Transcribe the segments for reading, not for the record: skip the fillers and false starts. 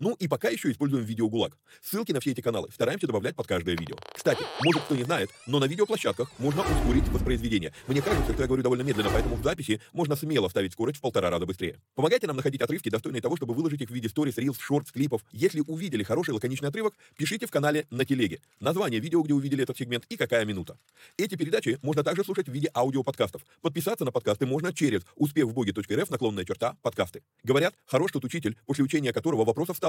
Ну и пока еще используем видеогулаг. Ссылки на все эти каналы стараемся добавлять под каждое видео. Кстати, может кто не знает, но на видеоплощадках можно ускорить воспроизведение. Мне кажется, что я говорю довольно медленно, поэтому в записи можно смело вставить скорость в 1,5 раза быстрее. Помогайте нам находить отрывки, достойные того, чтобы выложить их в виде сторис, рилс, шортс, клипов. Если увидели хороший лаконичный отрывок, пишите в канале на телеге. Название видео, где увидели этот сегмент и какая минута. Эти передачи можно также слушать в виде аудиоподкастов. Подписаться на подкасты можно через успехвбоге.рф /подкасты. Говорят, хорош тот учитель, после учения которого вопросов стало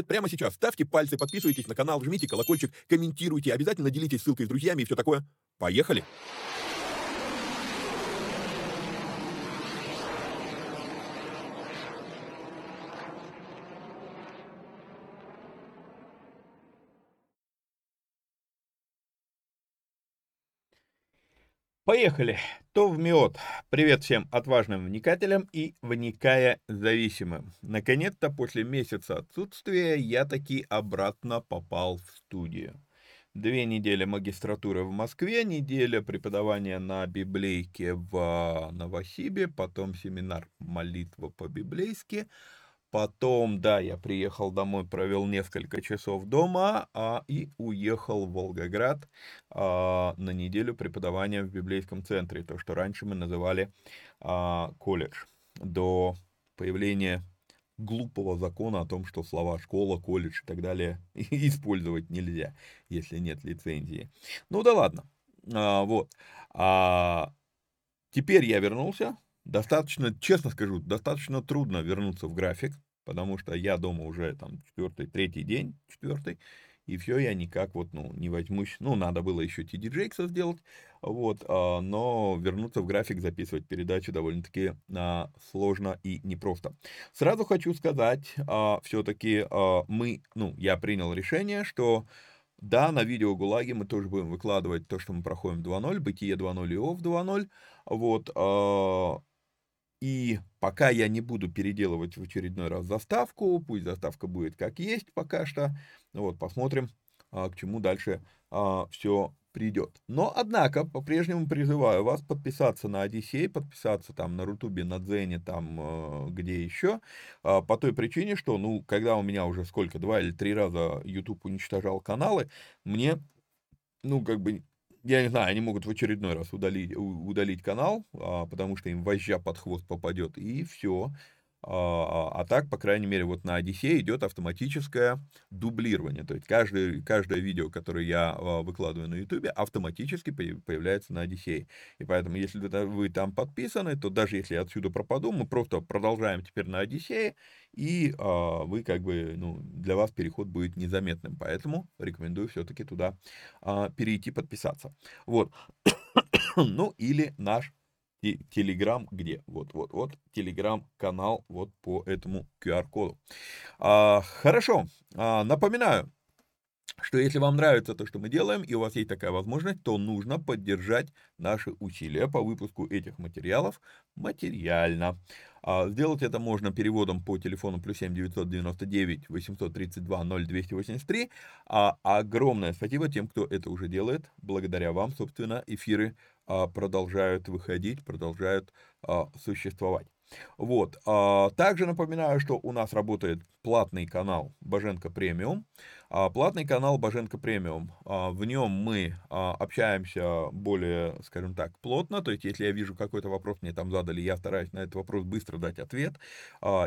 прямо сейчас. Ставьте пальцы, подписывайтесь на канал, жмите колокольчик, комментируйте, обязательно делитесь ссылкой с друзьями и все такое. Поехали! Поехали! То в мед. Привет всем отважным вникателям и вникая зависимым. Наконец-то после месяца отсутствия я таки обратно попал в студию. 2 недели магистратуры в Москве, неделя преподавания на библейке в Новосибе, потом семинар «Молитва по-библейски». Потом, да, я приехал домой, провел несколько часов дома и уехал в Волгоград на неделю преподавания в библейском центре, то, что раньше мы называли колледж, до появления глупого закона о том, что слова «школа», «колледж» и так далее использовать нельзя, если нет лицензии. Ну да ладно, теперь я вернулся. Достаточно, честно скажу, достаточно трудно вернуться в график, потому что я дома уже там третий день, и все, я никак не возьмусь, надо было еще Ти Ди сделать, но вернуться в график, записывать передачи довольно-таки сложно и непросто. Сразу хочу сказать, все-таки я принял решение, что да, на видео ГУЛАГе мы тоже будем выкладывать то, что мы проходим 2.0, Бытие 2.0, Иов 2.0, И пока я не буду переделывать в очередной раз заставку, пусть заставка будет как есть пока что. Посмотрим, к чему дальше все придет. Но, однако, по-прежнему призываю вас подписаться на Одиссей, подписаться там на Рутубе, на Дзене, там где еще. По той причине, что, когда у меня уже 2 или 3 раза YouTube уничтожал каналы, мне, я не знаю, они могут в очередной раз удалить канал, потому что им вожжа под хвост попадет, и все. А так, по крайней мере, вот на Одиссее идет автоматическое дублирование. То есть каждое видео, которое я выкладываю на Ютубе, автоматически появляется на Одиссее. И поэтому, если вы там подписаны, то даже если я отсюда пропаду, мы просто продолжаем теперь на Одиссее, и вы как бы, для вас переход будет незаметным. Поэтому рекомендую все-таки туда перейти, подписаться. Вот. Или наш Телеграм где? Вот, Телеграм-канал вот по этому QR-коду. Хорошо, напоминаю, что если вам нравится то, что мы делаем, и у вас есть такая возможность, то нужно поддержать наши усилия по выпуску этих материалов материально. Сделать это можно переводом по телефону +7 999 832 0283. Огромное спасибо тем, кто это уже делает. Благодаря вам, собственно, эфиры продолжают выходить, продолжают существовать. Вот. Также напоминаю, что у нас работает платный канал Боженко Премиум. Платный канал Боженко Премиум. В нем мы общаемся более, скажем так, плотно. То есть, если я вижу какой-то вопрос, мне там задали, я стараюсь на этот вопрос быстро дать ответ.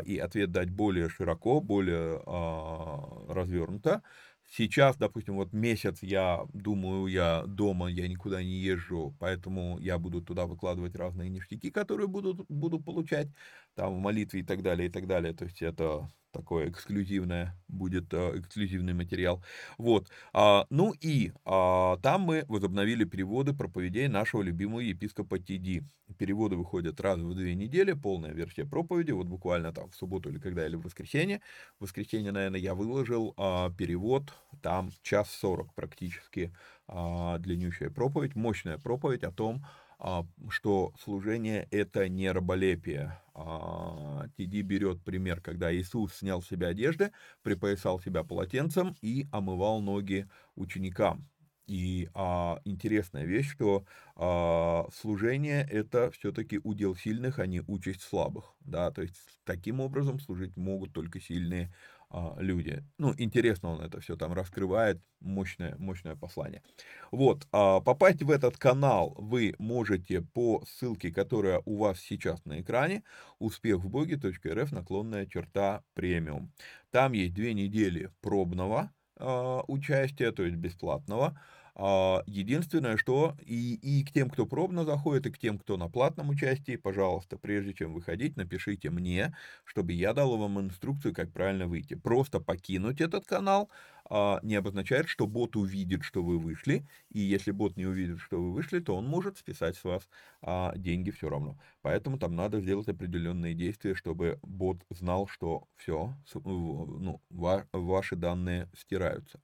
И ответ дать более широко, более развернуто. Сейчас, допустим, вот месяц я думаю, я дома, я никуда не езжу, поэтому я буду туда выкладывать разные ништяки, которые буду получать, там, в молитве и так далее. То есть это такое эксклюзивное будет, эксклюзивный материал. Вот. Там мы возобновили переводы проповедей нашего любимого епископа Ти Ди. Переводы выходят раз в 2 недели, полная версия проповеди, вот буквально там в субботу или в воскресенье. В воскресенье, наверное, я выложил перевод, там 1:40 практически, длиннющая проповедь, мощная проповедь о том, что служение — это не раболепие. Ти Ди берет пример, когда Иисус снял с себя одежды, припоясал себя полотенцем и омывал ноги ученикам. И интересная вещь, что служение — это все-таки удел сильных, а не участь слабых. Да? То есть таким образом служить могут только сильные люди. Интересно он это все там раскрывает, мощное послание. Вот, попасть в этот канал вы можете по ссылке, которая у вас сейчас на экране, успехвбоге.рф/премиум. Там есть 2 недели пробного участия, то есть бесплатного. Единственное, что и к тем, кто пробно заходит, и к тем, кто на платном участии, пожалуйста, прежде чем выходить, напишите мне, чтобы я дал вам инструкцию, как правильно выйти. Просто покинуть этот канал не обозначает, что бот увидит, что вы вышли, и если бот не увидит, что вы вышли, то он может списать с вас деньги все равно. Поэтому там надо сделать определенные действия, чтобы бот знал, что все, ваши данные стираются.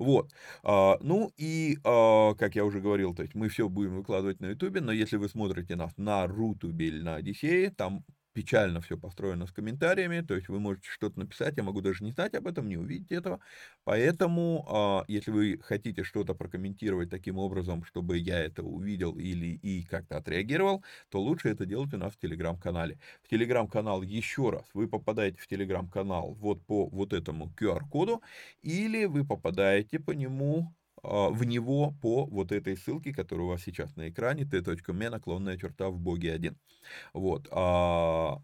Вот. Как я уже говорил, то есть мы все будем выкладывать на Ютубе, но если вы смотрите нас на Рутубе или на Одиссее, там печально все построено с комментариями, то есть вы можете что-то написать, я могу даже не знать об этом, не увидеть этого, поэтому если вы хотите что-то прокомментировать таким образом, чтобы я это увидел или как-то отреагировал, то лучше это делать у нас в Телеграм-канале. В Телеграм-канал еще раз, вы попадаете в Телеграм-канал вот по вот этому QR-коду, или вы попадаете в него по вот этой ссылке, которая у вас сейчас на экране, t.me/вбоге1. Вот.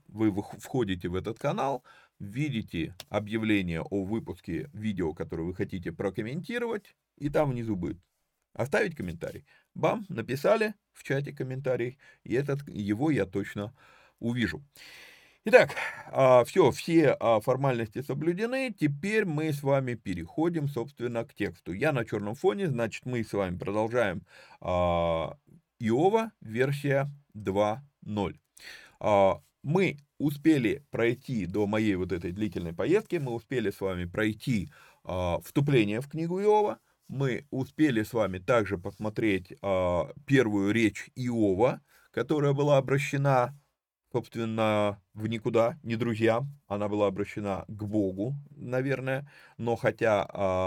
Вы входите в этот канал, видите объявление о выпуске видео, которое вы хотите прокомментировать, и там внизу будет оставить комментарий. Бам, написали в чате комментарий, и его я точно увижу. Итак, все формальности соблюдены, теперь мы с вами переходим, собственно, к тексту. Я на черном фоне, значит, мы с вами продолжаем Иова, версия 2.0. Мы успели пройти до моей вот этой длительной поездки, мы успели с вами пройти вступление в книгу Иова, мы успели с вами также посмотреть первую речь Иова, которая была обращена, собственно, в никуда, не друзьям, она была обращена к Богу, наверное, но хотя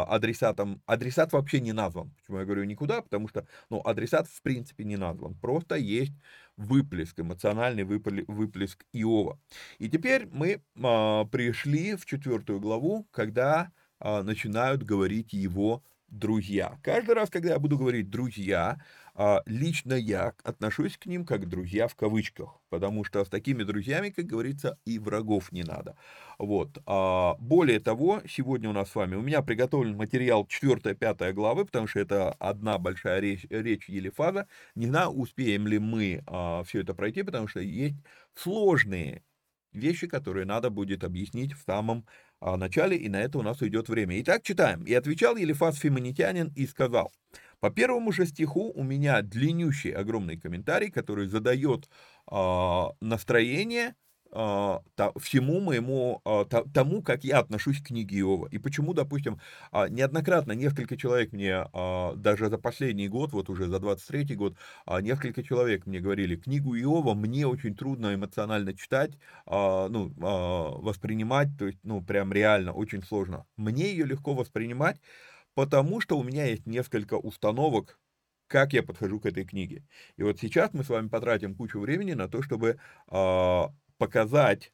адресат вообще не назван. Почему я говорю никуда? Потому что, адресат в принципе не назван, просто есть выплеск, эмоциональный выплеск Иова. И теперь мы пришли в 4 главу, когда начинают говорить его друзья. Каждый раз, когда я буду говорить «друзья», лично я отношусь к ним как «друзья» в кавычках, потому что с такими друзьями, как говорится, и врагов не надо. Вот. Более того, сегодня у нас с вами, у меня приготовлен материал 4-5 главы, потому что это одна большая речь Елифаза. Не знаю, успеем ли мы все это пройти, потому что есть сложные вещи, которые надо будет объяснить в самом начале, и на это у нас уйдет время. Итак, читаем. «И отвечал Елифаз Фимонитянин и сказал». По первому же стиху у меня длиннющий огромный комментарий, который задает настроение всему моему, тому, как я отношусь к книге Иова. И почему, допустим, неоднократно несколько человек мне, даже за последний год, вот уже за 23-й год, несколько человек мне говорили, книгу Иова мне очень трудно эмоционально читать, воспринимать, то есть, прям реально очень сложно. Мне ее легко воспринимать, потому что у меня есть несколько установок, как я подхожу к этой книге. И вот сейчас мы с вами потратим кучу времени на то, чтобы показать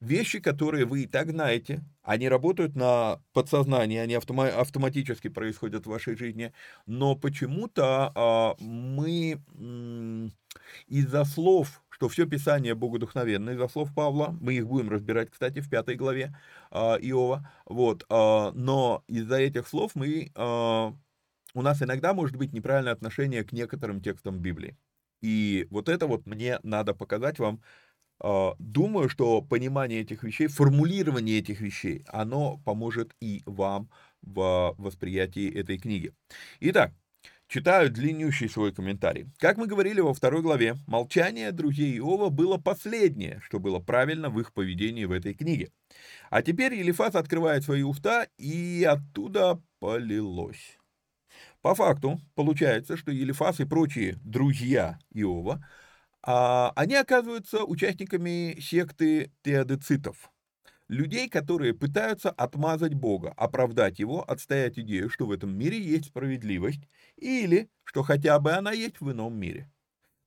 вещи, которые вы и так знаете. Они работают на подсознание, они автоматически происходят в вашей жизни. Но почему-то мы из-за слов, что все Писание богодухновенно, из-за слов Павла, мы их будем разбирать, кстати, в 5 главе Иова, вот, но из-за этих слов у нас иногда может быть неправильное отношение к некоторым текстам Библии. И вот это вот мне надо показать вам. Думаю, что понимание этих вещей, формулирование этих вещей, оно поможет и вам в восприятии этой книги. Итак, читаю длиннющий свой комментарий. Как мы говорили во 2 главе, молчание друзей Иова было последнее, что было правильно в их поведении в этой книге. А теперь Елифаз открывает свои уста, и оттуда полилось. По факту, получается, что Елифаз и прочие друзья Иова они оказываются участниками секты теодицитов, людей, которые пытаются отмазать Бога, оправдать его, отстоять идею, что в этом мире есть справедливость, или что хотя бы она есть в ином мире.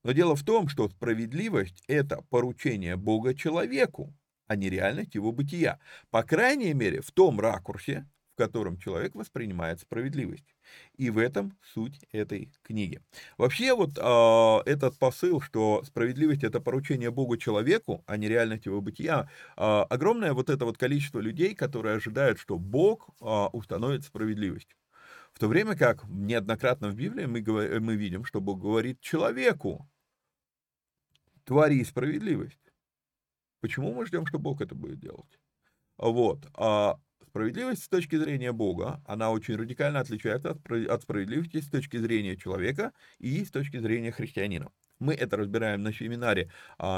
Но дело в том, что справедливость – это поручение Бога человеку, а не реальность его бытия, по крайней мере, в том ракурсе, в котором человек воспринимает справедливость. И в этом суть этой книги. Вообще вот этот посыл, что справедливость это поручение Богу человеку, а не реальность его бытия, огромное вот это вот количество людей, которые ожидают, что Бог установит справедливость. В то время как неоднократно в Библии мы видим, что Бог говорит человеку, твори справедливость. Почему мы ждем, что Бог это будет делать? Вот. Справедливость с точки зрения Бога, она очень радикально отличается от справедливости с точки зрения человека и с точки зрения христианина. Мы это разбираем на семинаре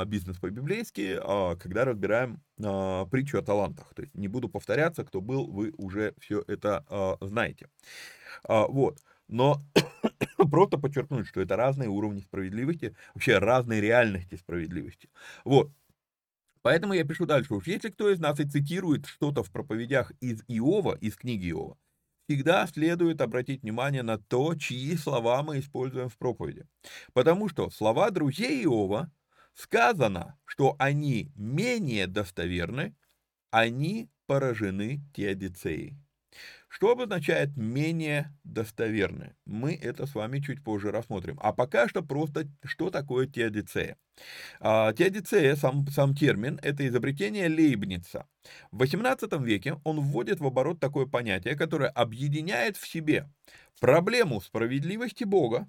«Бизнес по-библейски», когда разбираем притчу о талантах. То есть не буду повторяться, кто был, вы уже все это знаете. Вот. Но просто подчеркнуть, что это разные уровни справедливости, вообще разные реальности справедливости. Вот. Поэтому я пишу дальше. Уж если кто из нас и цитирует что-то в проповедях из Иова, из книги Иова, всегда следует обратить внимание на то, чьи слова мы используем в проповеди. Потому что слова друзей Иова сказано, что они менее достоверны, они поражены Теодицеей. Что обозначает «менее достоверны»? Мы это с вами чуть позже рассмотрим. А пока что просто, что такое теодицея? Теодицея, сам термин, это изобретение Лейбница. В XVIII веке он вводит в оборот такое понятие, которое объединяет в себе проблему справедливости Бога,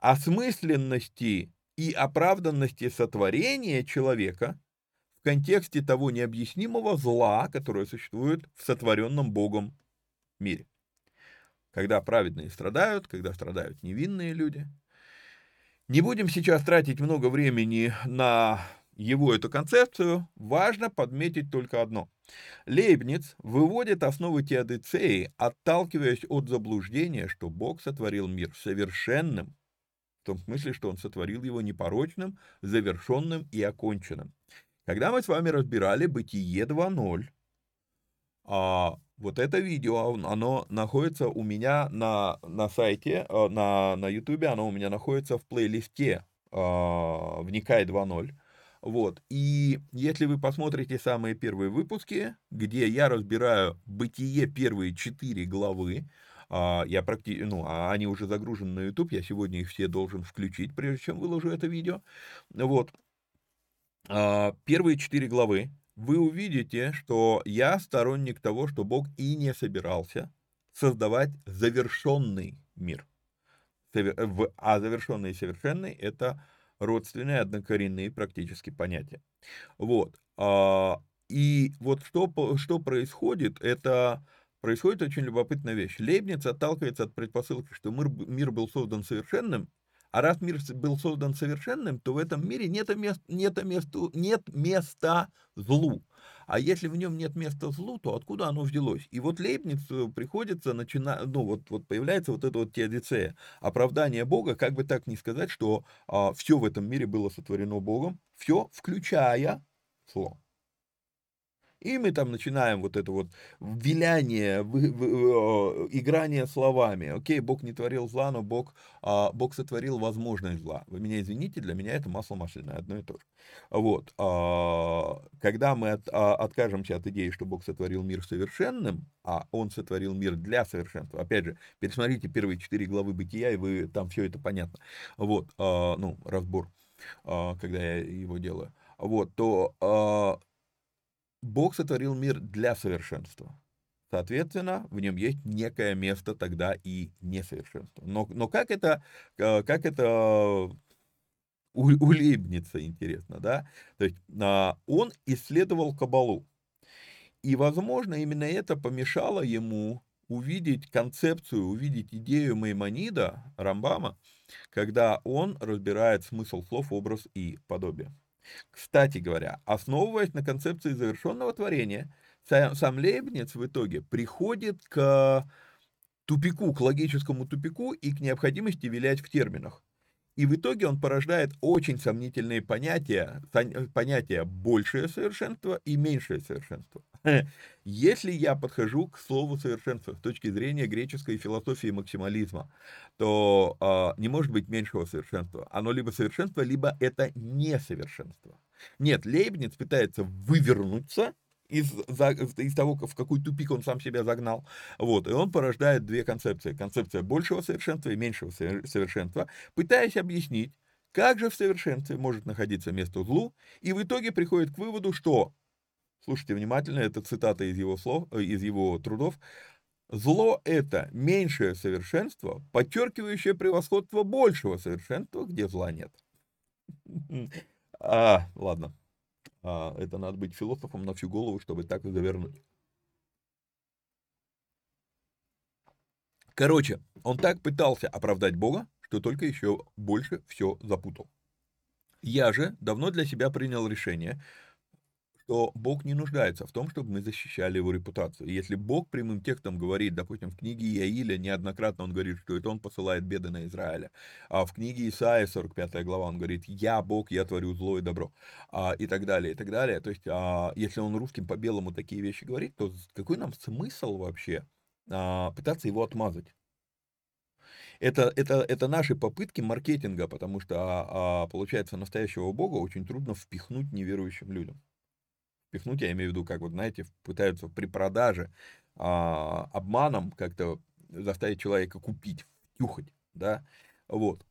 осмысленности и оправданности сотворения человека, в контексте того необъяснимого зла, которое существует в сотворенном Богом мире. Когда праведные страдают, когда страдают невинные люди. Не будем сейчас тратить много времени на его эту концепцию. Важно подметить только одно. Лейбниц выводит основы теодицеи, отталкиваясь от заблуждения, что Бог сотворил мир совершенным, в том смысле, что он сотворил его непорочным, завершенным и оконченным. Когда мы с вами разбирали «Бытие 2.0», вот это видео, оно находится у меня на сайте, на YouTube, оно у меня находится в плейлисте «Вникай 2.0». Вот. И если вы посмотрите самые первые выпуски, где я разбираю «Бытие» первые 4 главы, они уже загружены на YouTube, я сегодня их все должен включить, прежде чем выложу это видео. Вот. Первые 4 главы вы увидите, что я сторонник того, что Бог и не собирался создавать завершенный мир. А завершенный и совершенный – это родственные, однокоренные практически понятия. Вот. И вот что происходит, это происходит очень любопытная вещь. Лейбниц отталкивается от предпосылки, что мир был создан совершенным, а раз мир был создан совершенным, то в этом мире нет места злу. А если в нем нет места злу, то откуда оно взялось? И вот Лейбницу приходится появляется вот эта теодицея, оправдание Бога, как бы так не сказать, что все в этом мире было сотворено Богом, все, включая зло. И мы там начинаем вот это вот виляние, играние словами. Окей, Бог не творил зла, но Бог сотворил возможность зла. Вы меня извините, для меня это масло масляное, одно и то же. Вот. Когда мы откажемся от идеи, что Бог сотворил мир совершенным, а Он сотворил мир для совершенства. Опять же, пересмотрите первые 4 главы Бытия, и вы там все это понятно. Вот, разбор, когда я его делаю. Вот, то... Бог сотворил мир для совершенства. Соответственно, в нем есть некое место тогда и несовершенства. Но как это у Лейбница интересно, да? То есть он исследовал Кабалу. И, возможно, именно это помешало ему увидеть концепцию, увидеть идею Маймонида, Рамбама, когда он разбирает смысл слов, образ и подобие. Кстати говоря, основываясь на концепции завершенного творения, сам Лейбниц в итоге приходит к тупику, к логическому тупику и к необходимости вилять в терминах. И в итоге он порождает очень сомнительные понятия «большее совершенство» и «меньшее совершенство». Если я подхожу к слову «совершенство» с точки зрения греческой философии максимализма, то не может быть меньшего совершенства. Оно либо совершенство, либо это несовершенство. Нет, Лейбниц пытается вывернуться из того, в какой тупик он сам себя загнал. Вот. И он порождает две концепции. Концепция большего совершенства и меньшего совершенства, пытаясь объяснить, как же в совершенстве может находиться место злу, и в итоге приходит к выводу, что, слушайте внимательно, это цитата из его слов, из его трудов, зло — это меньшее совершенство, подчеркивающее превосходство большего совершенства, где зла нет. Ладно. Это надо быть философом на всю голову, чтобы так и завернуть. Короче, он так пытался оправдать Бога, что только еще больше все запутал. Я же давно для себя принял решение, что Бог не нуждается в том, чтобы мы защищали его репутацию. Если Бог прямым текстом говорит, допустим, в книге Иаиля неоднократно он говорит, что это он посылает беды на Израиля, а в книге Исаии, 45 глава, он говорит, я Бог, я творю зло и добро, и так далее, и так далее. То есть, если он русским по белому такие вещи говорит, то какой нам смысл вообще пытаться его отмазать? Это наши попытки маркетинга, потому что, получается, настоящего Бога очень трудно впихнуть неверующим людям. Пихнуть, я имею в виду, как вот, знаете, пытаются при продаже обманом как-то заставить человека купить, втюхать, да, вот.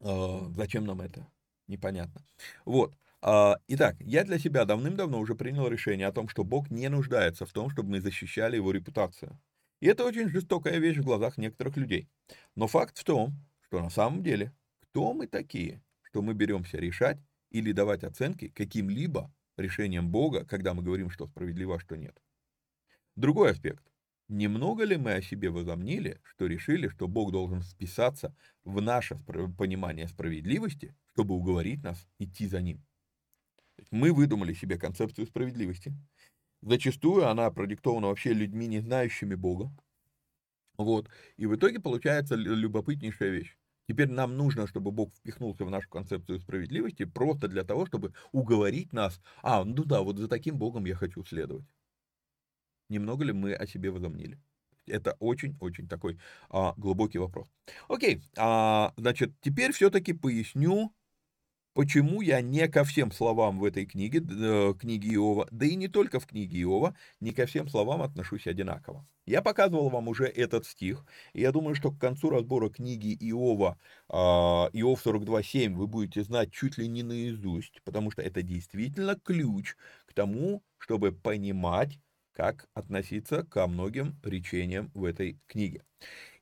Зачем нам это? Непонятно. Вот. Итак, я для себя давным-давно уже принял решение о том, что Бог не нуждается в том, чтобы мы защищали его репутацию. И это очень жестокая вещь в глазах некоторых людей. Но факт в том, что на самом деле, кто мы такие, что мы беремся решать или давать оценки каким-либо решением Бога, когда мы говорим, что справедливо, а что нет. Другой аспект. Немного ли мы о себе возомнили, что решили, что Бог должен вписаться в наше понимание справедливости, чтобы уговорить нас идти за Ним? Мы выдумали себе концепцию справедливости. Зачастую она продиктована вообще людьми, не знающими Бога. Вот. И в итоге получается любопытнейшая вещь. Теперь нам нужно, чтобы Бог впихнулся в нашу концепцию справедливости просто для того, чтобы уговорить нас, вот за таким Богом я хочу следовать. Немного ли мы о себе возомнили? Это очень-очень такой глубокий вопрос. Окей, теперь все-таки поясню Почему я не ко всем словам в этой книге, книге Иова, да и не только в книге Иова, не ко всем словам отношусь одинаково? Я показывал вам уже этот стих, и я думаю, что к концу разбора книги Иова, Иов 42.7, вы будете знать чуть ли не наизусть, потому что это действительно ключ к тому, чтобы понимать, как относиться ко многим речениям в этой книге.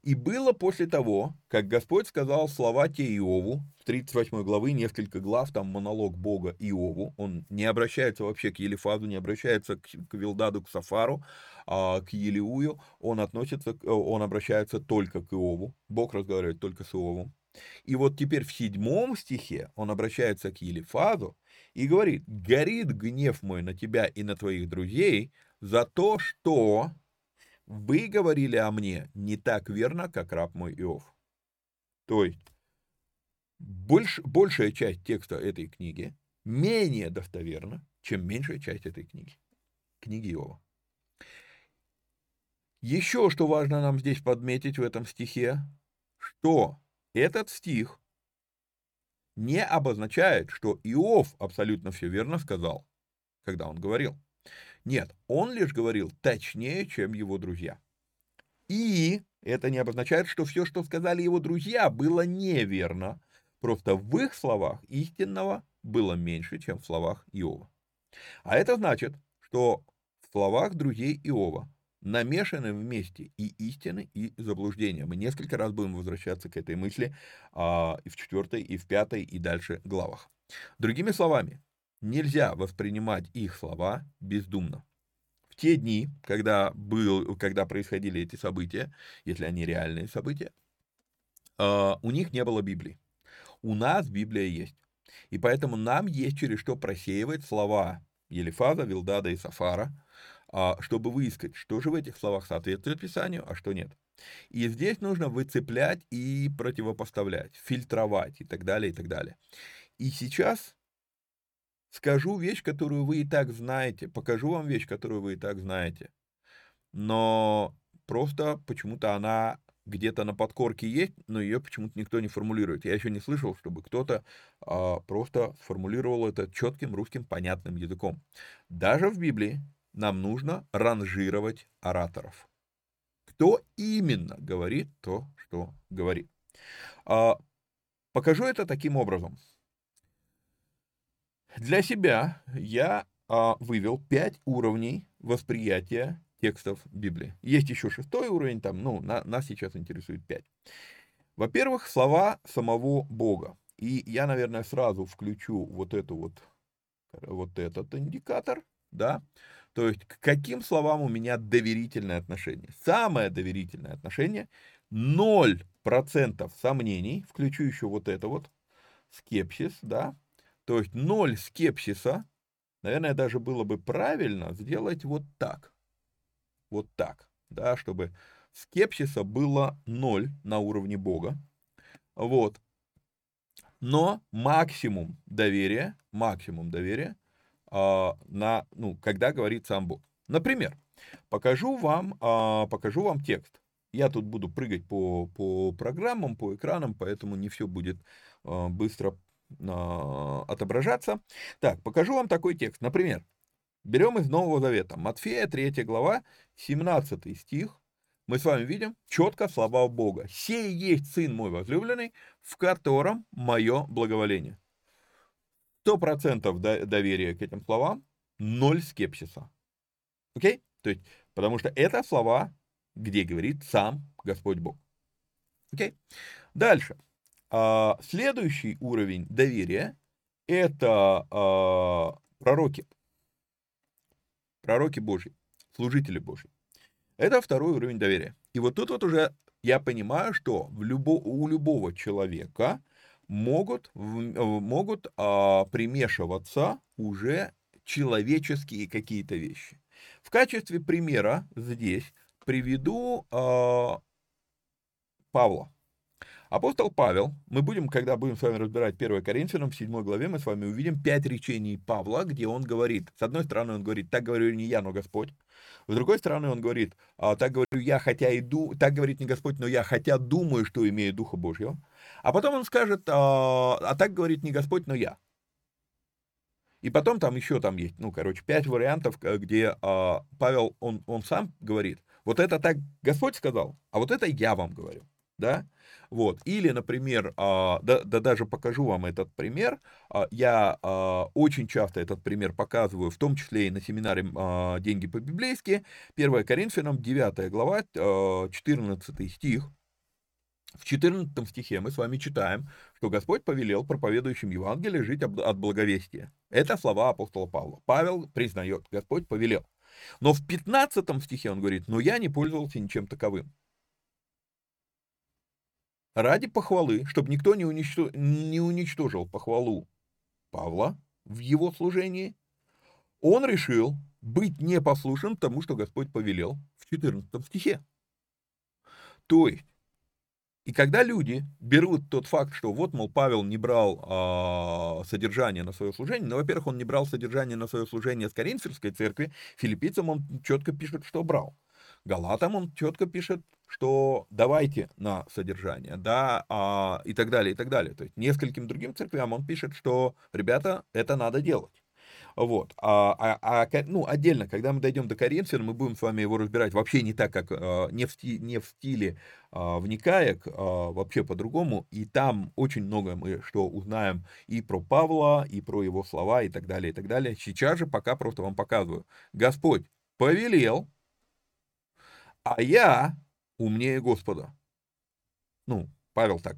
«И было после того, как Господь сказал слова те Иову», в 38 главы несколько глав, там монолог Бога Иову, он не обращается вообще к Елифазу, не обращается к Вилдаду, к Сафару, к Елиую, он обращается только к Иову, Бог разговаривает только с Иовом. И вот теперь в 7 стихе он обращается к Елифазу и говорит: «Горит гнев мой на тебя и на твоих друзей за то, что... вы говорили о мне не так верно, как раб мой Иов». То есть большая часть текста этой книги менее достоверна, чем меньшая часть этой книги, книги Иова. Еще что важно нам здесь подметить в этом стихе, что этот стих не обозначает, что Иов абсолютно все верно сказал, когда он говорил. Нет, он лишь говорил точнее, чем его друзья. И это не обозначает, что все, что сказали его друзья, было неверно. Просто в их словах истинного было меньше, чем в словах Иова. А это значит, что в словах друзей Иова намешаны вместе и истины, и заблуждения. Мы несколько раз будем возвращаться к этой мысли и в 4, и в 5, и дальше главах. Другими словами, нельзя воспринимать их слова бездумно. В те дни, когда происходили эти события, если они реальные события, у них не было Библии. У нас Библия есть. И поэтому нам есть через что просеивать слова Елифаза, Вилдада и Сафара, чтобы выискать, что же в этих словах соответствует Писанию, а что нет. И здесь нужно выцеплять и противопоставлять, фильтровать и так далее, и так далее. И сейчас... скажу вещь, которую вы и так знаете, покажу вам вещь, которую вы и так знаете, но просто почему-то она где-то на подкорке есть, но ее почему-то никто не формулирует. Я еще не слышал, чтобы кто-то просто сформулировал это четким, русским, понятным языком. Даже в Библии нам нужно ранжировать ораторов. Кто именно говорит то, что говорит. Покажу это таким образом. Для себя я вывел 5 уровней восприятия текстов Библии. Есть еще 6 уровень, там, нас сейчас интересует 5. Во-первых, слова самого Бога. И я, наверное, сразу включу вот этот индикатор, да. То есть к каким словам у меня доверительное отношение. Самое доверительное отношение — 0% сомнений, включу еще вот это скепсис, да. То есть 0 скепсиса, наверное, даже было бы правильно сделать вот так, да, чтобы скепсиса было 0 на уровне Бога, вот, но максимум доверия когда говорит сам Бог. Например, покажу вам текст. Я тут буду прыгать по программам, по экранам, поэтому не все будет быстро отображаться. Так, покажу вам такой текст. Например, берем из Нового Завета. Матфея, 3 глава, 17 стих. Мы с вами видим четко слова Бога. «Сей есть Сын мой возлюбленный, в котором мое благоволение». 100% доверия к этим словам, 0 скепсиса. Окей? То есть, потому что это слова, где говорит сам Господь Бог. Окей? Дальше. Следующий уровень доверия — это пророки Божьи, служители Божьи. Это второй уровень доверия. И вот тут уже я понимаю, что у любого человека могут примешиваться уже человеческие какие-то вещи. В качестве примера здесь приведу Павла. Апостол Павел, когда будем с вами разбирать 1 Коринфянам, в 7 главе мы с вами увидим 5 речений Павла, где он говорит, с одной стороны он говорит: так говорю не я, но Господь. С другой стороны он говорит: так говорю я, хотя иду, так говорит не Господь, но я хотя думаю, что имею Духа Божьего. А потом он скажет: так говорит не Господь, но я. И потом там еще там есть, ну, короче, 5 вариантов, где Павел, он сам говорит, вот это так Господь сказал, а вот это я вам говорю, да, вот. Или, например, да даже покажу вам этот пример, я очень часто этот пример показываю, в том числе и на семинаре «Деньги по-библейски», 1 Коринфянам, 9 глава, 14 стих. В 14 стихе мы с вами читаем, что Господь повелел проповедующим Евангелие жить от благовестия. Это слова апостола Павла. Павел признает, Господь повелел. Но в 15 стихе он говорит, но я не пользовался ничем таковым. Ради похвалы, чтобы никто не уничтожил похвалу Павла в его служении, он решил быть непослушным тому, что Господь повелел в 14 стихе. То есть, и когда люди берут тот факт, что вот, мол, Павел не брал содержание на свое служение, но, во-первых, он не брал содержание на свое служение с Коринфянской церкви, филиппийцам он четко пишет, что брал, галатам он четко пишет, что давайте на содержание, да, и так далее, и так далее. То есть нескольким другим церквям он пишет, что, ребята, это надо делать. Вот, ну, отдельно, когда мы дойдем до Коринфян, мы будем с вами его разбирать вообще не так, как, не в стиле Вникаек, вообще по-другому, и там очень много мы что узнаем и про Павла, и про его слова, и так далее, и так далее. Сейчас же пока просто вам показываю. Господь повелел, а я умнее Господа. Ну, Павел так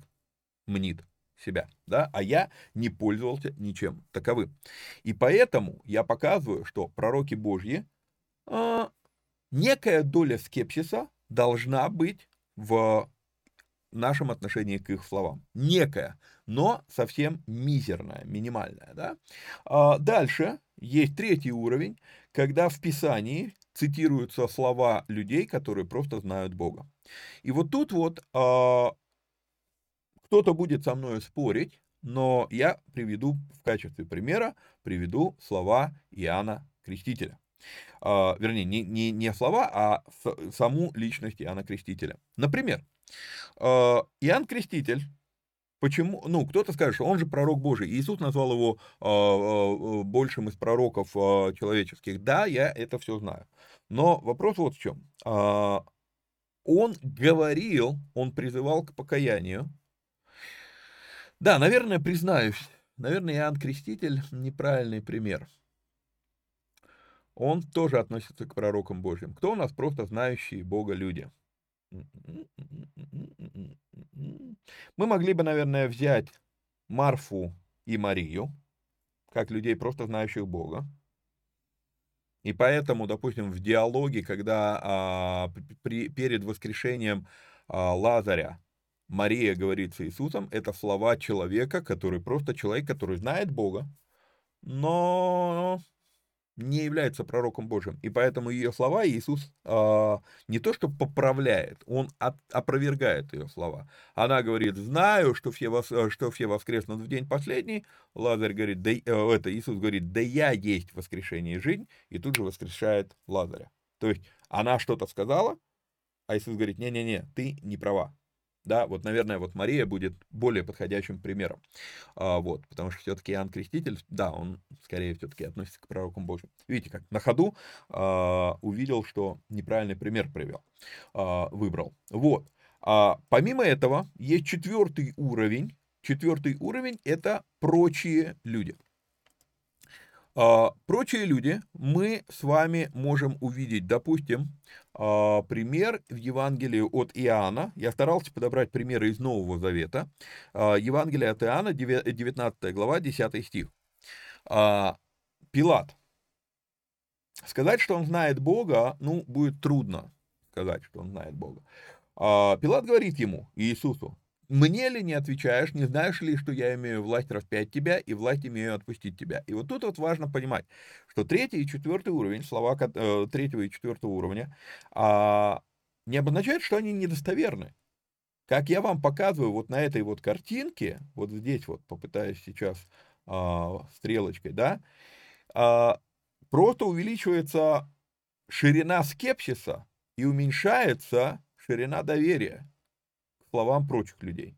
мнит себя, да, а я не пользовался ничем таковым. И поэтому я показываю, что пророки Божьи, некая доля скепсиса должна быть в нашем отношении к их словам. Некая, но совсем мизерная, минимальная, да. Дальше есть третий уровень, когда в Писании цитируются слова людей, которые просто знают Бога. И вот тут вот кто-то будет со мной спорить, но я приведу в качестве примера, приведу слова Иоанна Крестителя. Вернее, не слова, а саму личность Иоанна Крестителя. Например, Иоанн Креститель, почему, ну, кто-то скажет, что он же пророк Божий, Иисус назвал его большим из пророков человеческих. Да, я это все знаю. Но вопрос вот в чем. Он говорил, он призывал к покаянию. Да, наверное, признаюсь, наверное, Иоанн Креститель неправильный пример. Он тоже относится к пророкам Божьим. Кто у нас просто знающие Бога люди? Мы могли бы, наверное, взять Марфу и Марию, как людей, просто знающих Бога. И поэтому, допустим, в диалоге, когда перед воскрешением Лазаря Мария говорит с Иисусом, это слова человека, который просто человек, который знает Бога, но не является пророком Божьим. И поэтому ее слова Иисус не то что поправляет, он опровергает ее слова. Она говорит, знаю, что все воскреснут в день последний. Лазарь говорит, Иисус говорит, да я есть воскрешение и жизнь, и тут же воскрешает Лазаря. То есть она что-то сказала, а Иисус говорит, не-не-не, ты не права. Да, вот, наверное, вот Мария будет более подходящим примером, вот, потому что все-таки Иоанн Креститель, да, он скорее все-таки относится к пророкам Божьим. Видите, как на ходу увидел, что неправильный пример выбрал. Вот, помимо этого, есть четвертый уровень это прочие люди. Прочие люди мы с вами можем увидеть, допустим, пример в Евангелии от Иоанна. Я старался подобрать примеры из Нового Завета. Евангелие от Иоанна, 19 глава, 10 стих. Пилат. Сказать, что он знает Бога, ну, будет трудно сказать, что он знает Бога. Пилат говорит ему, Иисусу, «Мне ли не отвечаешь, не знаешь ли, что я имею власть распять тебя, и власть имею отпустить тебя?» И вот тут вот важно понимать, что третий и четвертый уровень, слова третьего и четвертого уровня, не обозначают, что они недостоверны. Как я вам показываю вот на этой вот картинке, вот здесь вот попытаюсь сейчас стрелочкой, да, просто увеличивается ширина скепсиса и уменьшается ширина доверия словам прочих людей.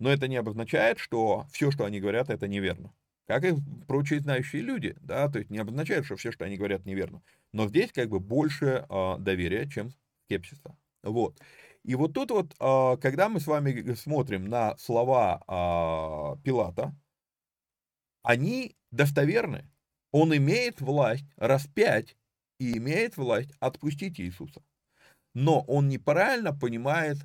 Но это не обозначает, что все, что они говорят, это неверно. как и прочие знающие люди, да, то есть не обозначает, что все, что они говорят, неверно. Но здесь как бы больше доверия, чем скепсиса. Вот. И вот тут вот, когда мы с вами смотрим на слова Пилата, они достоверны. Он имеет власть распять и имеет власть отпустить Иисуса. Но он неправильно понимает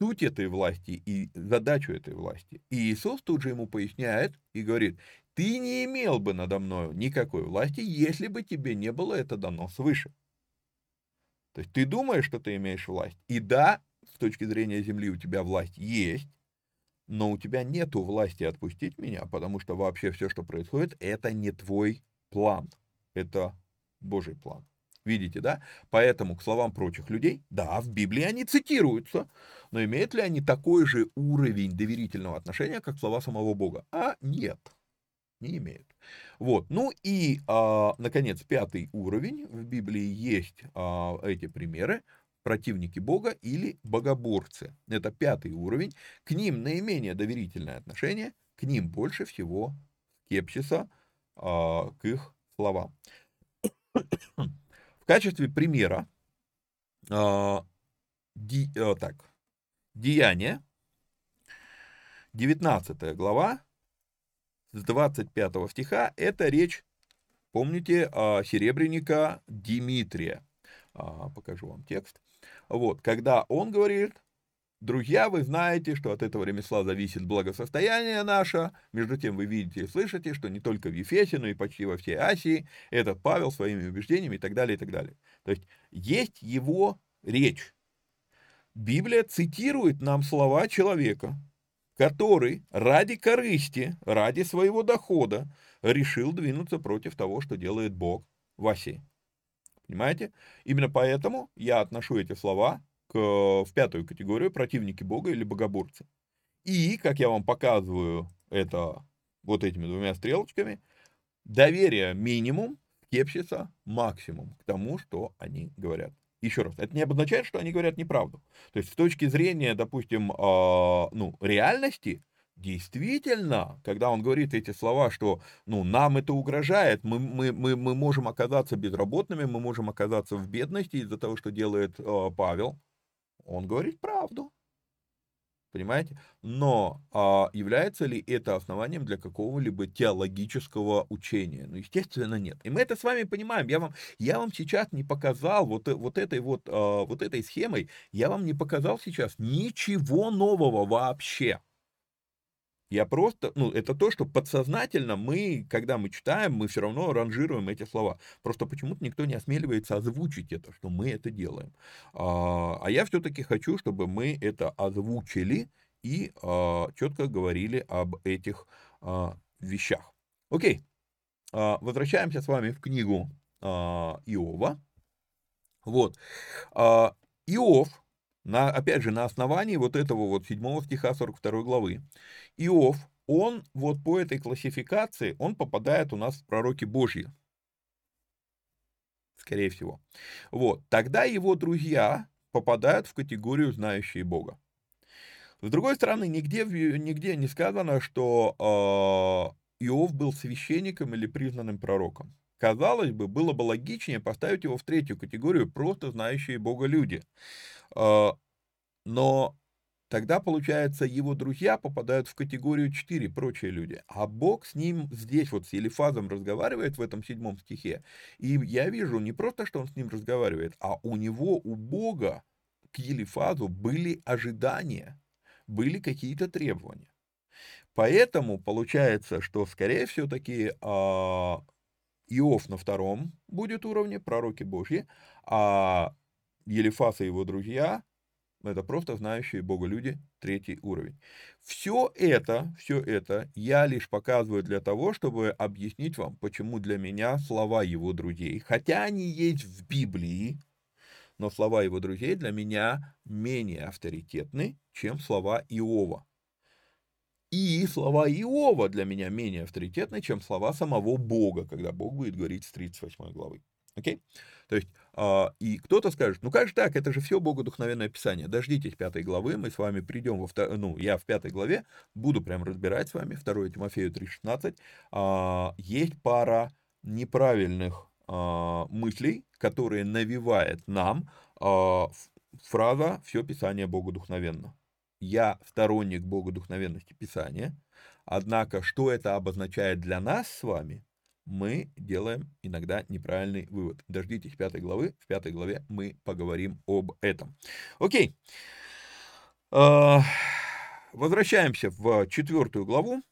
суть этой власти и задачу этой власти. И Иисус тут же ему поясняет и говорит: ты не имел бы надо мною никакой власти, если бы тебе не было это дано свыше. То есть ты думаешь, что ты имеешь власть. И да, с точки зрения земли у тебя власть есть, но у тебя нету власти отпустить меня, потому что вообще все, что происходит, это не твой план, это Божий план. Видите, да? Поэтому к словам прочих людей, да, в Библии они цитируются, но имеют ли они такой же уровень доверительного отношения, как слова самого Бога? А нет, не имеют. Вот. Ну и, наконец, 5 уровень. В Библии есть эти примеры. Противники Бога или богоборцы. Это 5 уровень. К ним наименее доверительное отношение, к ним больше всего скепсиса к их словам. В качестве примера Деяния, 19 глава, с 25 стиха, это речь, помните, серебряника Димитрия. Покажу вам текст. Вот, когда он говорит: друзья, вы знаете, что от этого ремесла зависит благосостояние наше. Между тем вы видите и слышите, что не только в Ефесе, но и почти во всей Асии этот Павел своими убеждениями и так далее, и так далее. То есть его речь. Библия цитирует нам слова человека, который ради корысти, ради своего дохода решил двинуться против того, что делает Бог в Асии. Понимаете? Именно поэтому я отношу эти слова в 5 категорию противники Бога или богоборцы. И, как я вам показываю это вот этими 2 стрелочками, доверие минимум, скепсиса максимум к тому, что они говорят. Еще раз, это не обозначает, что они говорят неправду. То есть с точки зрения, допустим, реальности, действительно, когда он говорит эти слова, что нам это угрожает, мы можем оказаться безработными, мы можем оказаться в бедности из-за того, что делает Павел, он говорит правду. Понимаете? Но является ли это основанием для какого-либо теологического учения? Естественно, нет. И мы это с вами понимаем. Я вам сейчас не показал этой схемой, я вам не показал сейчас ничего нового вообще. Я просто, это то, что подсознательно мы, когда мы читаем, мы все равно ранжируем эти слова. Просто почему-то никто не осмеливается озвучить это, что мы это делаем. А я все-таки хочу, чтобы мы это озвучили и четко говорили об этих вещах. Окей, возвращаемся с вами в книгу Иова. Вот, Иов. Опять же, на основании вот этого 7 стиха 42 главы. Иов, он вот по этой классификации, он попадает у нас в пророки Божьи. Скорее всего. Вот. Тогда его друзья попадают в категорию знающие Бога. С другой стороны, нигде не сказано, что Иов был священником или признанным пророком. Казалось бы, было бы логичнее поставить его в 3 категорию просто знающие Бога люди. Но тогда, получается, его друзья попадают в категорию 4, прочие люди. А Бог с ним здесь, вот с Елифазом, разговаривает в этом 7 стихе. И я вижу не просто, что он с ним разговаривает, а у Бога к Елифазу были ожидания, были какие-то требования. Поэтому получается, что, скорее все-таки, Иов на 2 будет уровне, пророки Божьи, а Елифаз и его друзья – это просто знающие Бога люди, 3 уровень. Все это я лишь показываю для того, чтобы объяснить вам, почему для меня слова его друзей, хотя они есть в Библии, но слова его друзей для меня менее авторитетны, чем слова Иова. И слова Иова для меня менее авторитетны, чем слова самого Бога, когда Бог будет говорить с 38 главы. Окей? То есть, и кто-то скажет, ну как же так, это же все богодухновенное писание. Дождитесь 5 главы, мы с вами придем, я в 5 главе буду прям разбирать с вами, 2 Тимофею 3.16. Есть пара неправильных мыслей, которые навевает нам фраза «все писание богодухновенно». Я сторонник богодухновенности писания, однако что это обозначает для нас с вами, мы делаем иногда неправильный вывод. Дождитесь 5 главы, в 5 главе мы поговорим об этом. Окей, возвращаемся в 4 главу.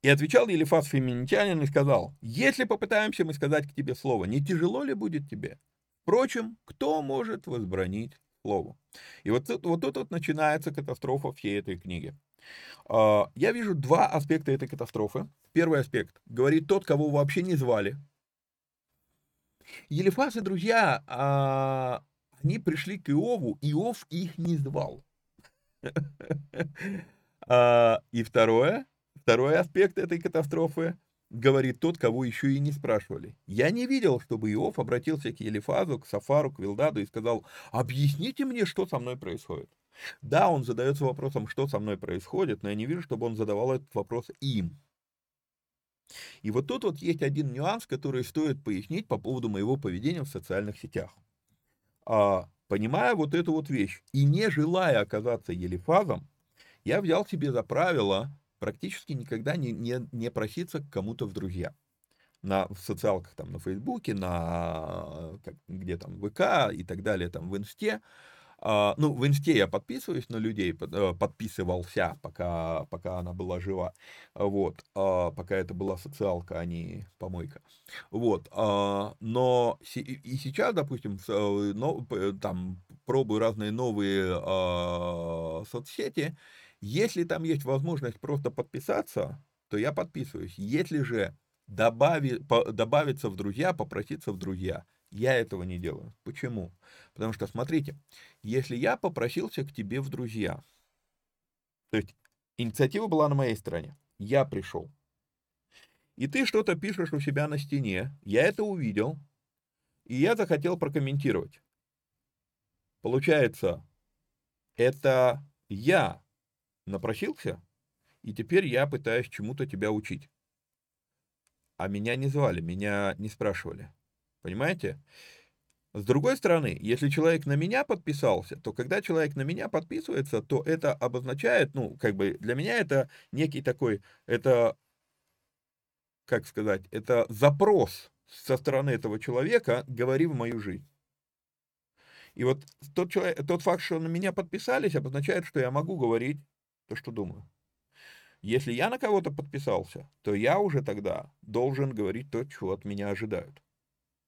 «И отвечал Елифаз фиминитянин и сказал, если попытаемся мы сказать к тебе слово, не тяжело ли будет тебе? Впрочем, кто может возбранить слово?» И вот тут начинается катастрофа всей этой книги. Я вижу 2 аспекта этой катастрофы. Первый аспект. Говорит тот, кого вообще не звали. Елифаз и друзья, они пришли к Иову, Иов их не звал. И второе. Второй аспект этой катастрофы говорит тот, кого еще и не спрашивали. Я не видел, чтобы Иов обратился к Елифазу, к Сафару, к Вилдаду и сказал, объясните мне, что со мной происходит. Да, он задается вопросом, что со мной происходит, но я не вижу, чтобы он задавал этот вопрос им. И вот тут вот есть один нюанс, который стоит пояснить по поводу моего поведения в социальных сетях. Понимая вот эту вот вещь и не желая оказаться Елифазом, я взял себе за правило практически никогда не проситься к кому-то в друзья. В социалках, там, на Фейсбуке, где там, ВК и так далее, там, в Инсте. В Инсте я подписываюсь на людей, подписывался, пока она была жива. Вот. Пока это была социалка, а не помойка. Вот. Но и сейчас, допустим, там, пробую разные новые соцсети. Если там есть возможность просто подписаться, то я подписываюсь. Если же добавиться в друзья, попроситься в друзья, я этого не делаю. Почему? Потому что, смотрите, если я попросился к тебе в друзья, то есть инициатива была на моей стороне, я пришел, и ты что-то пишешь у себя на стене, я это увидел, и я захотел прокомментировать. Получается, это я напросился, и теперь я пытаюсь чему-то тебя учить. А меня не звали, меня не спрашивали. Понимаете? С другой стороны, если человек на меня подписался, то когда человек на меня подписывается, то это обозначает, для меня это некий такой, это запрос со стороны этого человека, говори в мою жизнь. И вот тот факт, что на меня подписались, обозначает, что я могу говорить то, что думаю. Если я на кого-то подписался, то я уже тогда должен говорить то, чего от меня ожидают.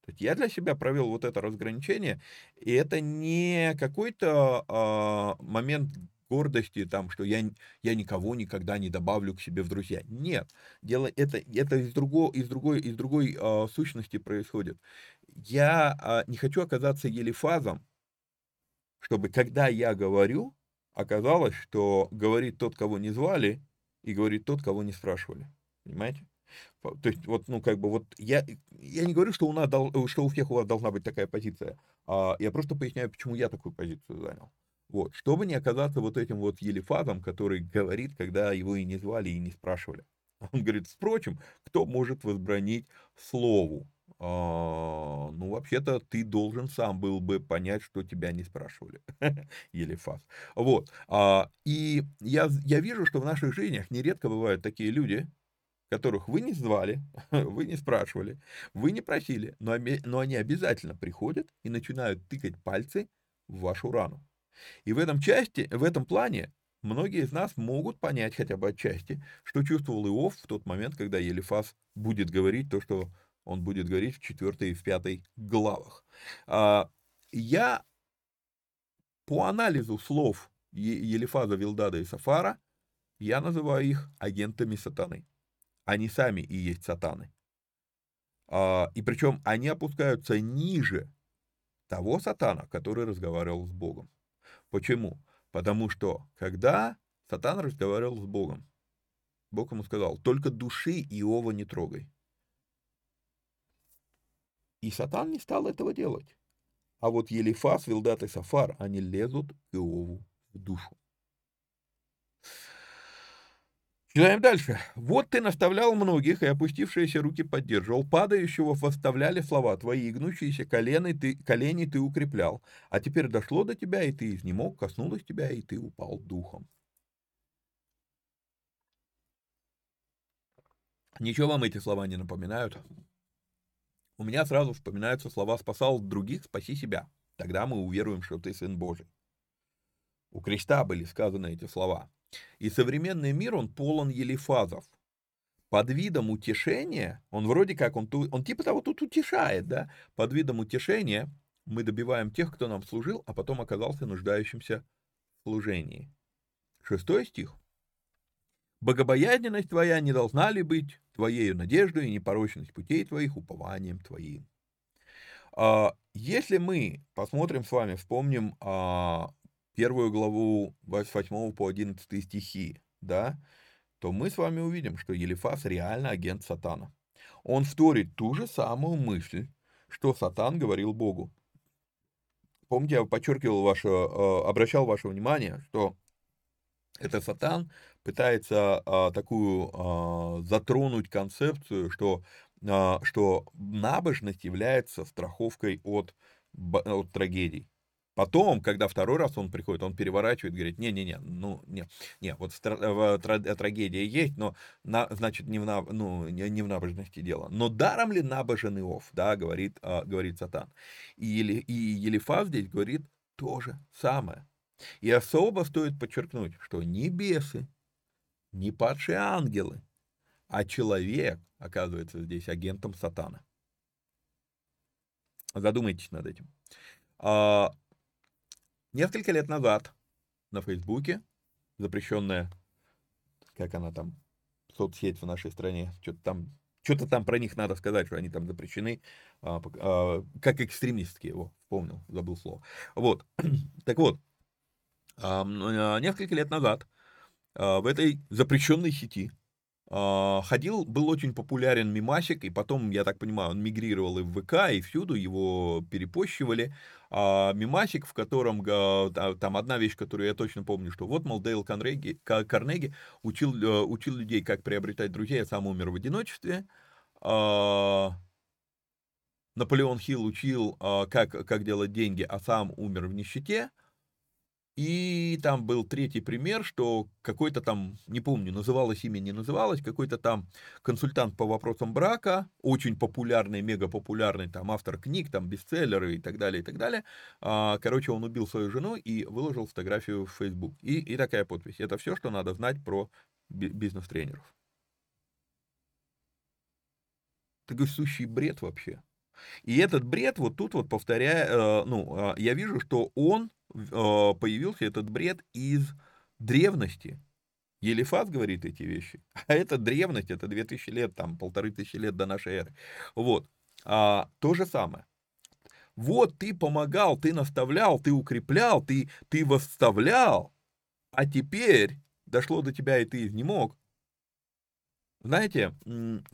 То есть я для себя провел вот это разграничение, и это не какой-то момент гордости, там, что я никого никогда не добавлю к себе в друзья. Нет, дело это из другой сущности происходит. Я не хочу оказаться Елифазом, чтобы когда я говорю, оказалось, что говорит тот, кого не звали, и говорит тот, кого не спрашивали. Понимаете? То есть, я не говорю, что что у всех у вас должна быть такая позиция. Я просто поясняю, почему я такую позицию занял. Вот, чтобы не оказаться вот этим вот Елифазом, который говорит, когда его и не звали, и не спрашивали. Он говорит, впрочем, кто может возбранить слову? Вообще-то, ты должен сам был бы понять, что тебя не спрашивали. Елифаз. Вот. И я вижу, что в наших жизнях нередко бывают такие люди, которых вы не звали, вы не спрашивали, вы не просили, но они обязательно приходят и начинают тыкать пальцы в вашу рану. И в этом плане многие из нас могут понять хотя бы отчасти, что чувствовал Иов в тот момент, когда Елифаз будет говорить то, что он будет говорить в 4 и в 5 главах. Я по анализу слов Елифаза, Вилдада и Сафара, я называю их агентами сатаны. Они сами и есть сатаны. И причем они опускаются ниже того сатана, который разговаривал с Богом. Почему? Потому что когда сатан разговаривал с Богом, Бог ему сказал, только души Иова не трогай. И Сатан не стал этого делать. А вот Елифаз, Вилдат и Сафар, они лезут Иову в душу. Читаем дальше. «Вот ты наставлял многих, и опустившиеся руки поддерживал, падающего восставляли слова твои, гнущиеся колени ты укреплял, а теперь дошло до тебя, и ты изнемог, коснулось тебя, и ты упал духом». Ничего вам эти слова не напоминают? У меня сразу вспоминаются слова «спасал других, спаси себя, тогда мы уверуем, что ты Сын Божий». У Креста были сказаны эти слова. И современный мир, он полон елифазов. Под видом утешения, он вроде как, он типа того тут утешает, да? Под видом утешения мы добиваем тех, кто нам служил, а потом оказался нуждающимся в служении. 6 стих. «Богобоязненность твоя не должна ли быть твоею надеждой, и непорочность путей твоих упованием твоим?» Если мы посмотрим с вами, вспомним 1 главу 8 по 11 стихи, да, то мы с вами увидим, что Елифаз реально агент Сатана. Он вторит ту же самую мысль, что Сатан говорил Богу. Помните, я подчеркивал обращал ваше внимание, что это Сатан пытается такую затронуть концепцию, что набожность является страховкой от трагедий. Потом, когда второй раз он приходит, он переворачивает, говорит, вот трагедия есть, но, значит, не в набожности дело. Но даром ли набожен Иов, да, говорит Сатан. И Елифаз здесь говорит то же самое. И особо стоит подчеркнуть, что ни бесы, ни падшие ангелы, а человек оказывается здесь агентом Сатана. Задумайтесь над этим. Несколько лет назад на Фейсбуке, запрещенная, как она там, соцсеть в нашей стране, что-то там про них надо сказать, что они там запрещены, как экстремистские, вспомнил, забыл слово. Вот, так вот, несколько лет назад в этой запрещенной сети был очень популярен мемасик, и потом, я так понимаю, он мигрировал и в ВК, и всюду его перепощивали. Мемасик, в котором там одна вещь, которую я точно помню, что вот, мол, Дейл Карнеги учил людей, как приобретать друзей, а сам умер в одиночестве. Наполеон Хилл учил, как делать деньги, а сам умер в нищете. И там был 3-й пример, что какой-то там, не помню, называлось имя, не называлось, какой-то там консультант по вопросам брака, очень популярный, мега популярный, там автор книг, там бестселлеры и так далее, и так далее. Короче, он убил свою жену и выложил фотографию в Facebook. И такая подпись. Это все, что надо знать про бизнес-тренеров. Такой сущий бред вообще. И этот бред вот тут вот повторяя, я вижу, что он появился этот бред из древности. Елифаз говорит эти вещи. А это древность, это 2000 лет, там, 1500 лет до нашей эры. Вот. То же самое. Вот ты помогал, ты наставлял, ты укреплял, ты восставлял, а теперь дошло до тебя, и ты изнемог. Знаете,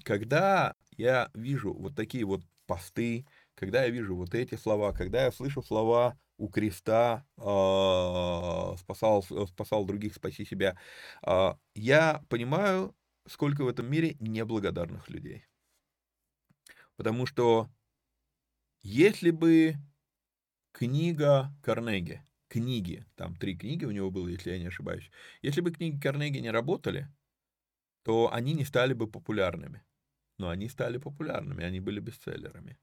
когда я вижу вот такие вот посты, когда я вижу вот эти слова, когда я слышу слова у креста «спасал других, спаси себя», я понимаю, сколько в этом мире неблагодарных людей. Потому что если бы книга Карнеги, там 3 книги у него было, если я не ошибаюсь, если бы книги Карнеги не работали, то они не стали бы популярными. Но они стали популярными, они были бестселлерами.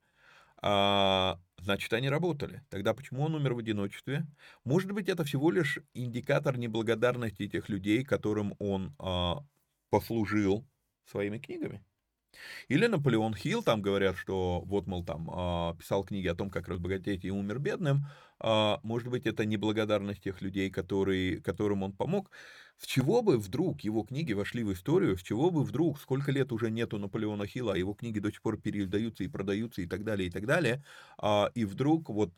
Значит, они работали. Тогда почему он умер в одиночестве? Может быть, это всего лишь индикатор неблагодарности тех людей, которым он послужил своими книгами. Или Наполеон Хилл, там говорят, что вот, мол, там писал книги о том, как разбогатеть и умер бедным, Может быть, это неблагодарность тех людей, которым он помог. С чего бы вдруг его книги вошли в историю, с чего бы вдруг, сколько лет уже нету Наполеона Хилла, его книги до сих пор переиздаются и продаются и так далее, и вдруг вот,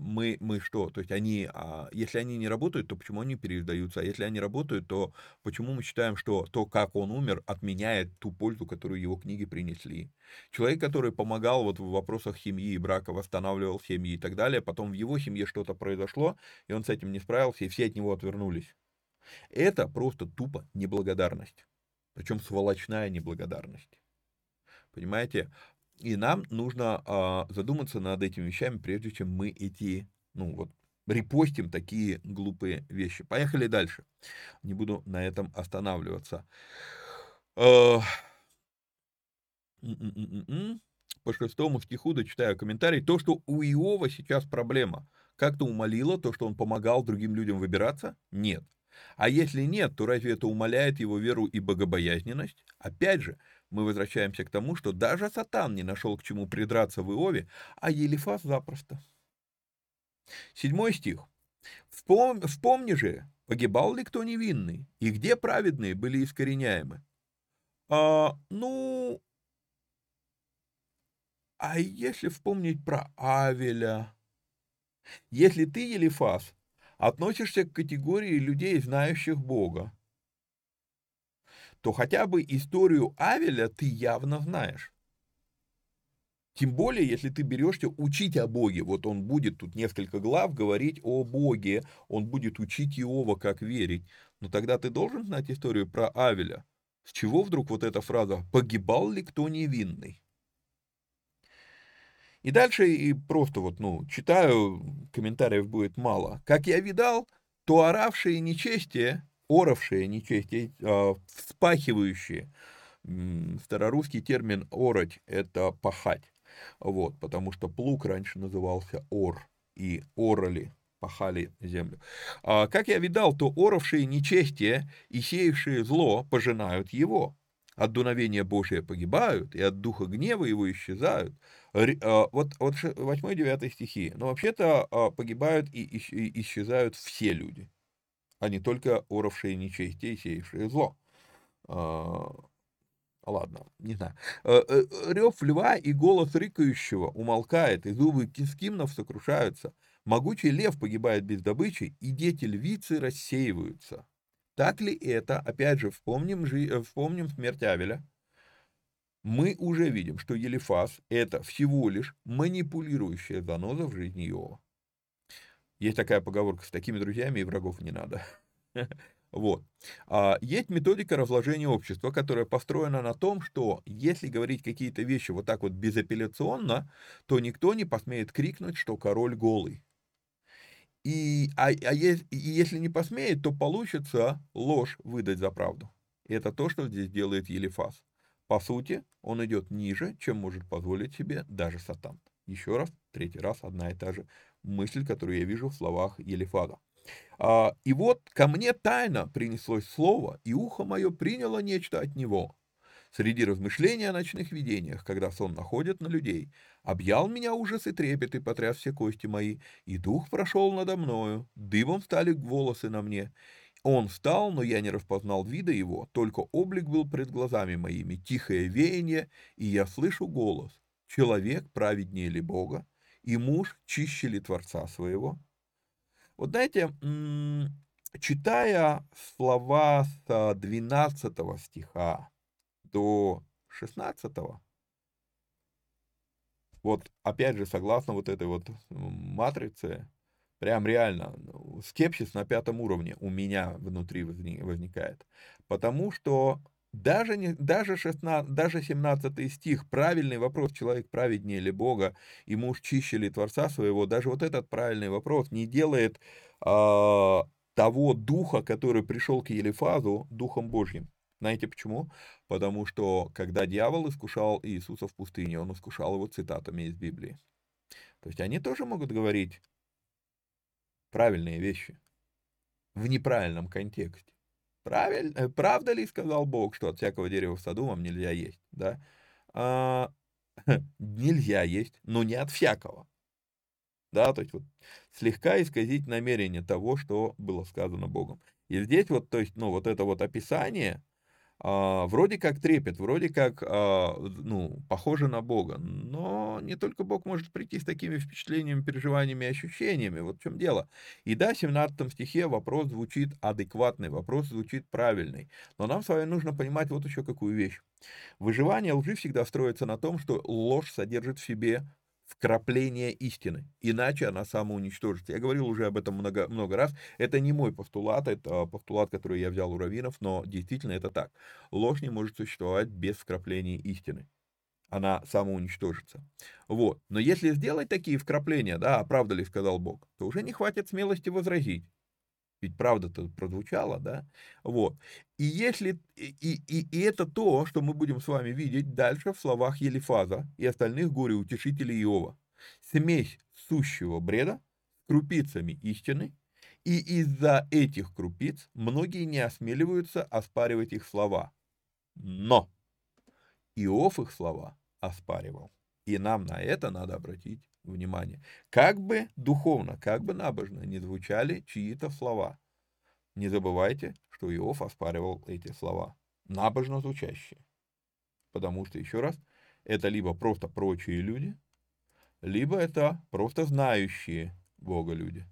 мы что, то есть если они не работают, то почему они переиздаются, а если они работают, то почему мы считаем, что то, как он умер, отменяет ту пользу, которую его книги принесли. Человек, который помогал вот в вопросах семьи и брака, восстанавливал семьи и так далее, потом в его семье что-то произошло, и он с этим не справился, и все от него отвернулись. Это просто тупо неблагодарность, причем сволочная неблагодарность, понимаете, и нам нужно задуматься над этими вещами, прежде чем мы эти, репостим такие глупые вещи. Поехали дальше, не буду на этом останавливаться. По 6 стиху дочитаю комментарий. То, что у Иова сейчас проблема, как-то умолило то, что он помогал другим людям выбираться? Нет. А если нет, то разве это умаляет его веру и богобоязненность? Опять же, мы возвращаемся к тому, что даже Сатан не нашел к чему придраться в Иове, а Елифаз запросто. 7 стих. «Вспомни же, погибал ли кто невинный, и где праведные были искореняемы?» А если вспомнить про Авеля? Если ты, Елифаз, относишься к категории людей, знающих Бога, то хотя бы историю Авеля ты явно знаешь. Тем более, если ты берешься учить о Боге. Вот он будет тут несколько глав говорить о Боге, он будет учить Иова, как верить. Но тогда ты должен знать историю про Авеля. С чего вдруг вот эта фраза «погибал ли кто невинный»? И дальше и просто читаю, комментариев будет мало. «Как я видал, то оравшие нечестие, вспахивающие». Старорусский термин «орать» — это «пахать». Вот, потому что плуг раньше назывался «ор», и «орали» — пахали землю. «Как я видал, то оравшие нечестие и сеявшие зло пожинают его». От дуновения Божия погибают, и от духа гнева его исчезают. Вот 8-9 стихи. Но вообще-то погибают и исчезают все люди, а не только оравшие нечестие и сеявшие зло. Ладно, не знаю. «Рев льва и голос рыкающего умолкает, и зубы кискимнов сокрушаются. Могучий лев погибает без добычи, и дети львицы рассеиваются». Так ли это? Опять же, вспомним смерть Авеля. Мы уже видим, что Елифаз — это всего лишь манипулирующая заноза в жизни Иова. Есть такая поговорка: с такими друзьями и врагов не надо. Вот. Есть методика разложения общества, которая построена на том, что если говорить какие-то вещи вот так вот безапелляционно, то никто не посмеет крикнуть, что король голый. И если не посмеет, то получится ложь выдать за правду. И это то, что здесь делает Елифаз. По сути, он идет ниже, чем может позволить себе даже Сатан. Еще раз, третий раз, одна и та же мысль, которую я вижу в словах Елифаза. «И вот ко мне тайно принеслось слово, и ухо мое приняло нечто от него. Среди размышлений о ночных видениях, когда сон находит на людей, объял меня ужас и трепет, и потряс все кости мои, и дух прошел надо мною, дыбом стали волосы на мне. Он встал, но я не распознал вида его, только облик был пред глазами моими, тихое веяние, и я слышу голос: человек праведнее ли Бога, и муж чище ли Творца своего». Вот знаете, читая слова с 12 стиха, до 16-го. Вот, опять же, согласно вот этой вот матрице, прям реально скепсис на 5 уровне у меня внутри возникает. Потому что даже 17 стих, правильный вопрос, человек праведнее ли Бога, и муж чище ли Творца своего, даже вот этот правильный вопрос не делает того духа, который пришел к Елифазу, духом Божьим. Знаете почему? Потому что, когда дьявол искушал Иисуса в пустыне, он искушал его цитатами из Библии. То есть они тоже могут говорить правильные вещи в неправильном контексте. Правда ли сказал Бог, что от всякого дерева в саду вам нельзя есть? Да? Нельзя есть, но не от всякого. да, то есть вот слегка исказить намерение того, что было сказано Богом. И здесь вот, то есть, ну, вот это вот описание вроде как трепет, вроде как, ну, похоже на Бога, но не только Бог может прийти с такими впечатлениями, переживаниями, ощущениями, вот в чем дело. И да, в 17 стихе вопрос звучит адекватный, вопрос звучит правильный, но нам с вами нужно понимать вот еще какую вещь. Выживание лжи всегда строится на том, что ложь содержит в себе вкрапление истины, иначе она самоуничтожится. Я говорил уже об этом много раз, это не мой постулат, это постулат, который я взял у раввинов, но действительно это так. Ложь не может существовать без вкрапления истины, она самоуничтожится. Вот. Но если сделать такие вкрапления, да, правда ли сказал Бог, то уже не хватит смелости возразить. Ведь правда-то прозвучала, да? Вот. И, если, и это то, что мы будем с вами видеть дальше в словах Елифаза и остальных горе-утешителей Иова. Смесь сущего бреда с крупицами истины, и из-за этих крупиц многие не осмеливаются оспаривать их слова. Но Иов их слова оспаривал. И нам на это надо обратить внимание. Как бы духовно, как бы набожно не звучали чьи-то слова, не забывайте, что Иов оспаривал эти слова, набожно звучащие. Потому что, еще раз, это либо просто прочие люди, либо это просто знающие Бога люди.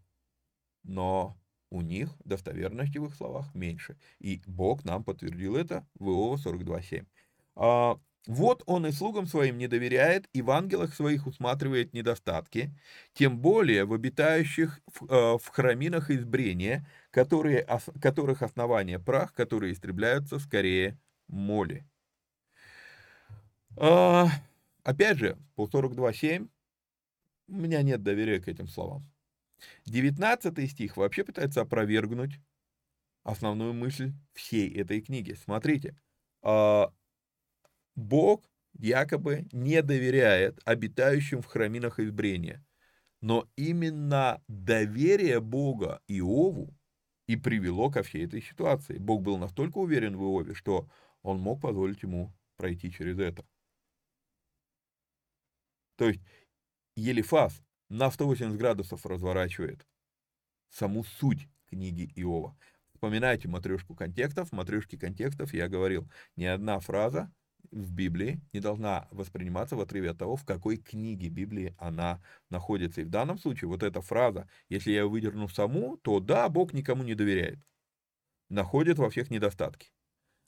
Но у них достоверности в их словах меньше. И Бог нам подтвердил это в Иова 42.7. Вот он и слугам своим не доверяет, и в ангелах своих усматривает недостатки, тем более в обитающих в храминах избрения, которых основание прах, которые истребляются скорее моли. Опять же, по 42.7, у меня нет доверия к этим словам. 19 стих вообще пытается опровергнуть основную мысль всей этой книги. Смотрите. Бог якобы не доверяет обитающим в храминах избрения. Но именно доверие Бога Иову и привело ко всей этой ситуации. Бог был настолько уверен в Иове, что он мог позволить ему пройти через это. То есть Елифаз на 180 градусов разворачивает саму суть книги Иова. Вспоминайте матрешку контекстов. В матрешке контекстов я говорил, ни одна фраза в Библии не должна восприниматься в отрыве от того, в какой книге Библии она находится. И в данном случае вот эта фраза, если я ее выдерну саму, то да, Бог никому не доверяет, находит во всех недостатки.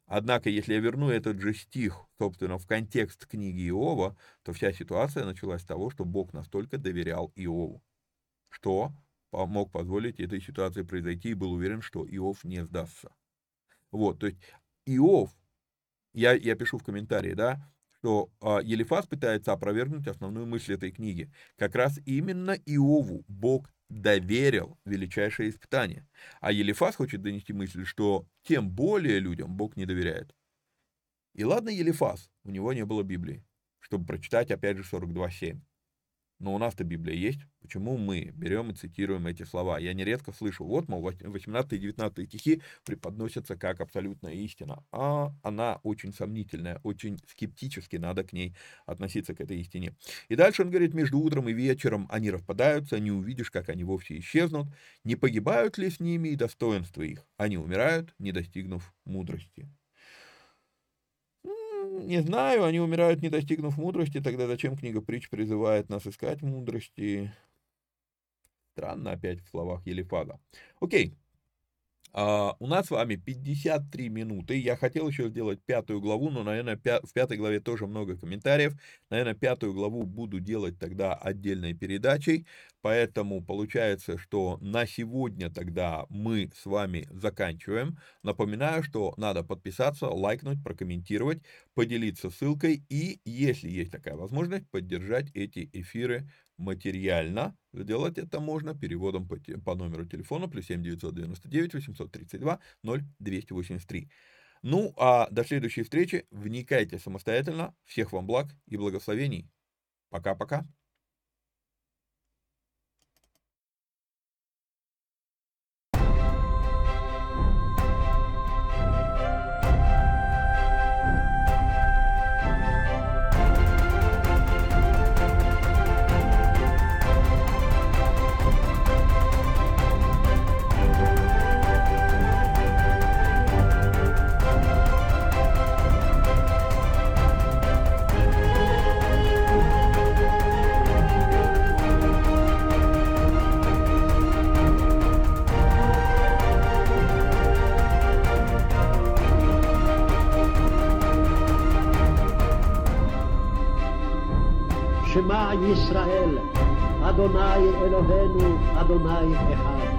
Однако, если я верну этот же стих, собственно, в контекст книги Иова, то вся ситуация началась с того, что Бог настолько доверял Иову, что мог позволить этой ситуации произойти и был уверен, что Иов не сдастся. Вот, то есть Иов, я пишу в комментарии, да, что Елифаз пытается опровергнуть основную мысль этой книги. Как раз именно Иову Бог доверил величайшее испытание. А Елифаз хочет донести мысль, что тем более людям Бог не доверяет. И ладно, Елифаз, у него не было Библии, чтобы прочитать опять же 42.7. Но у нас-то Библия есть. Почему мы берем и цитируем эти слова? Я нередко слышу, вот, мол, 18 и 19 стихи преподносятся как абсолютная истина. А она очень сомнительная, очень скептически надо к ней относиться, к этой истине. И дальше он говорит, между утром и вечером они распадаются, не увидишь, как они вовсе исчезнут. Не погибают ли с ними и достоинства их? Они умирают, не достигнув мудрости. Не знаю, они умирают, не достигнув мудрости, тогда зачем книга притч призывает нас искать мудрости? Странно опять в словах Елифаза. Окей, у нас с вами 53 минуты, я хотел еще сделать 5 главу, но, наверное, в 5 главе тоже много комментариев, наверное, 5 главу буду делать тогда отдельной передачей, поэтому получается, что на сегодня тогда мы с вами заканчиваем. Напоминаю, что надо подписаться, лайкнуть, прокомментировать, поделиться ссылкой и, если есть такая возможность, поддержать эти эфиры материально. Сделать это можно переводом по номеру телефона +7 999 832 0283. Ну, а до следующей встречи. Вникайте самостоятельно. Всех вам благ и благословений. Пока-пока. Шма Исраэль, Адонай Элохену, Адонай Эхад.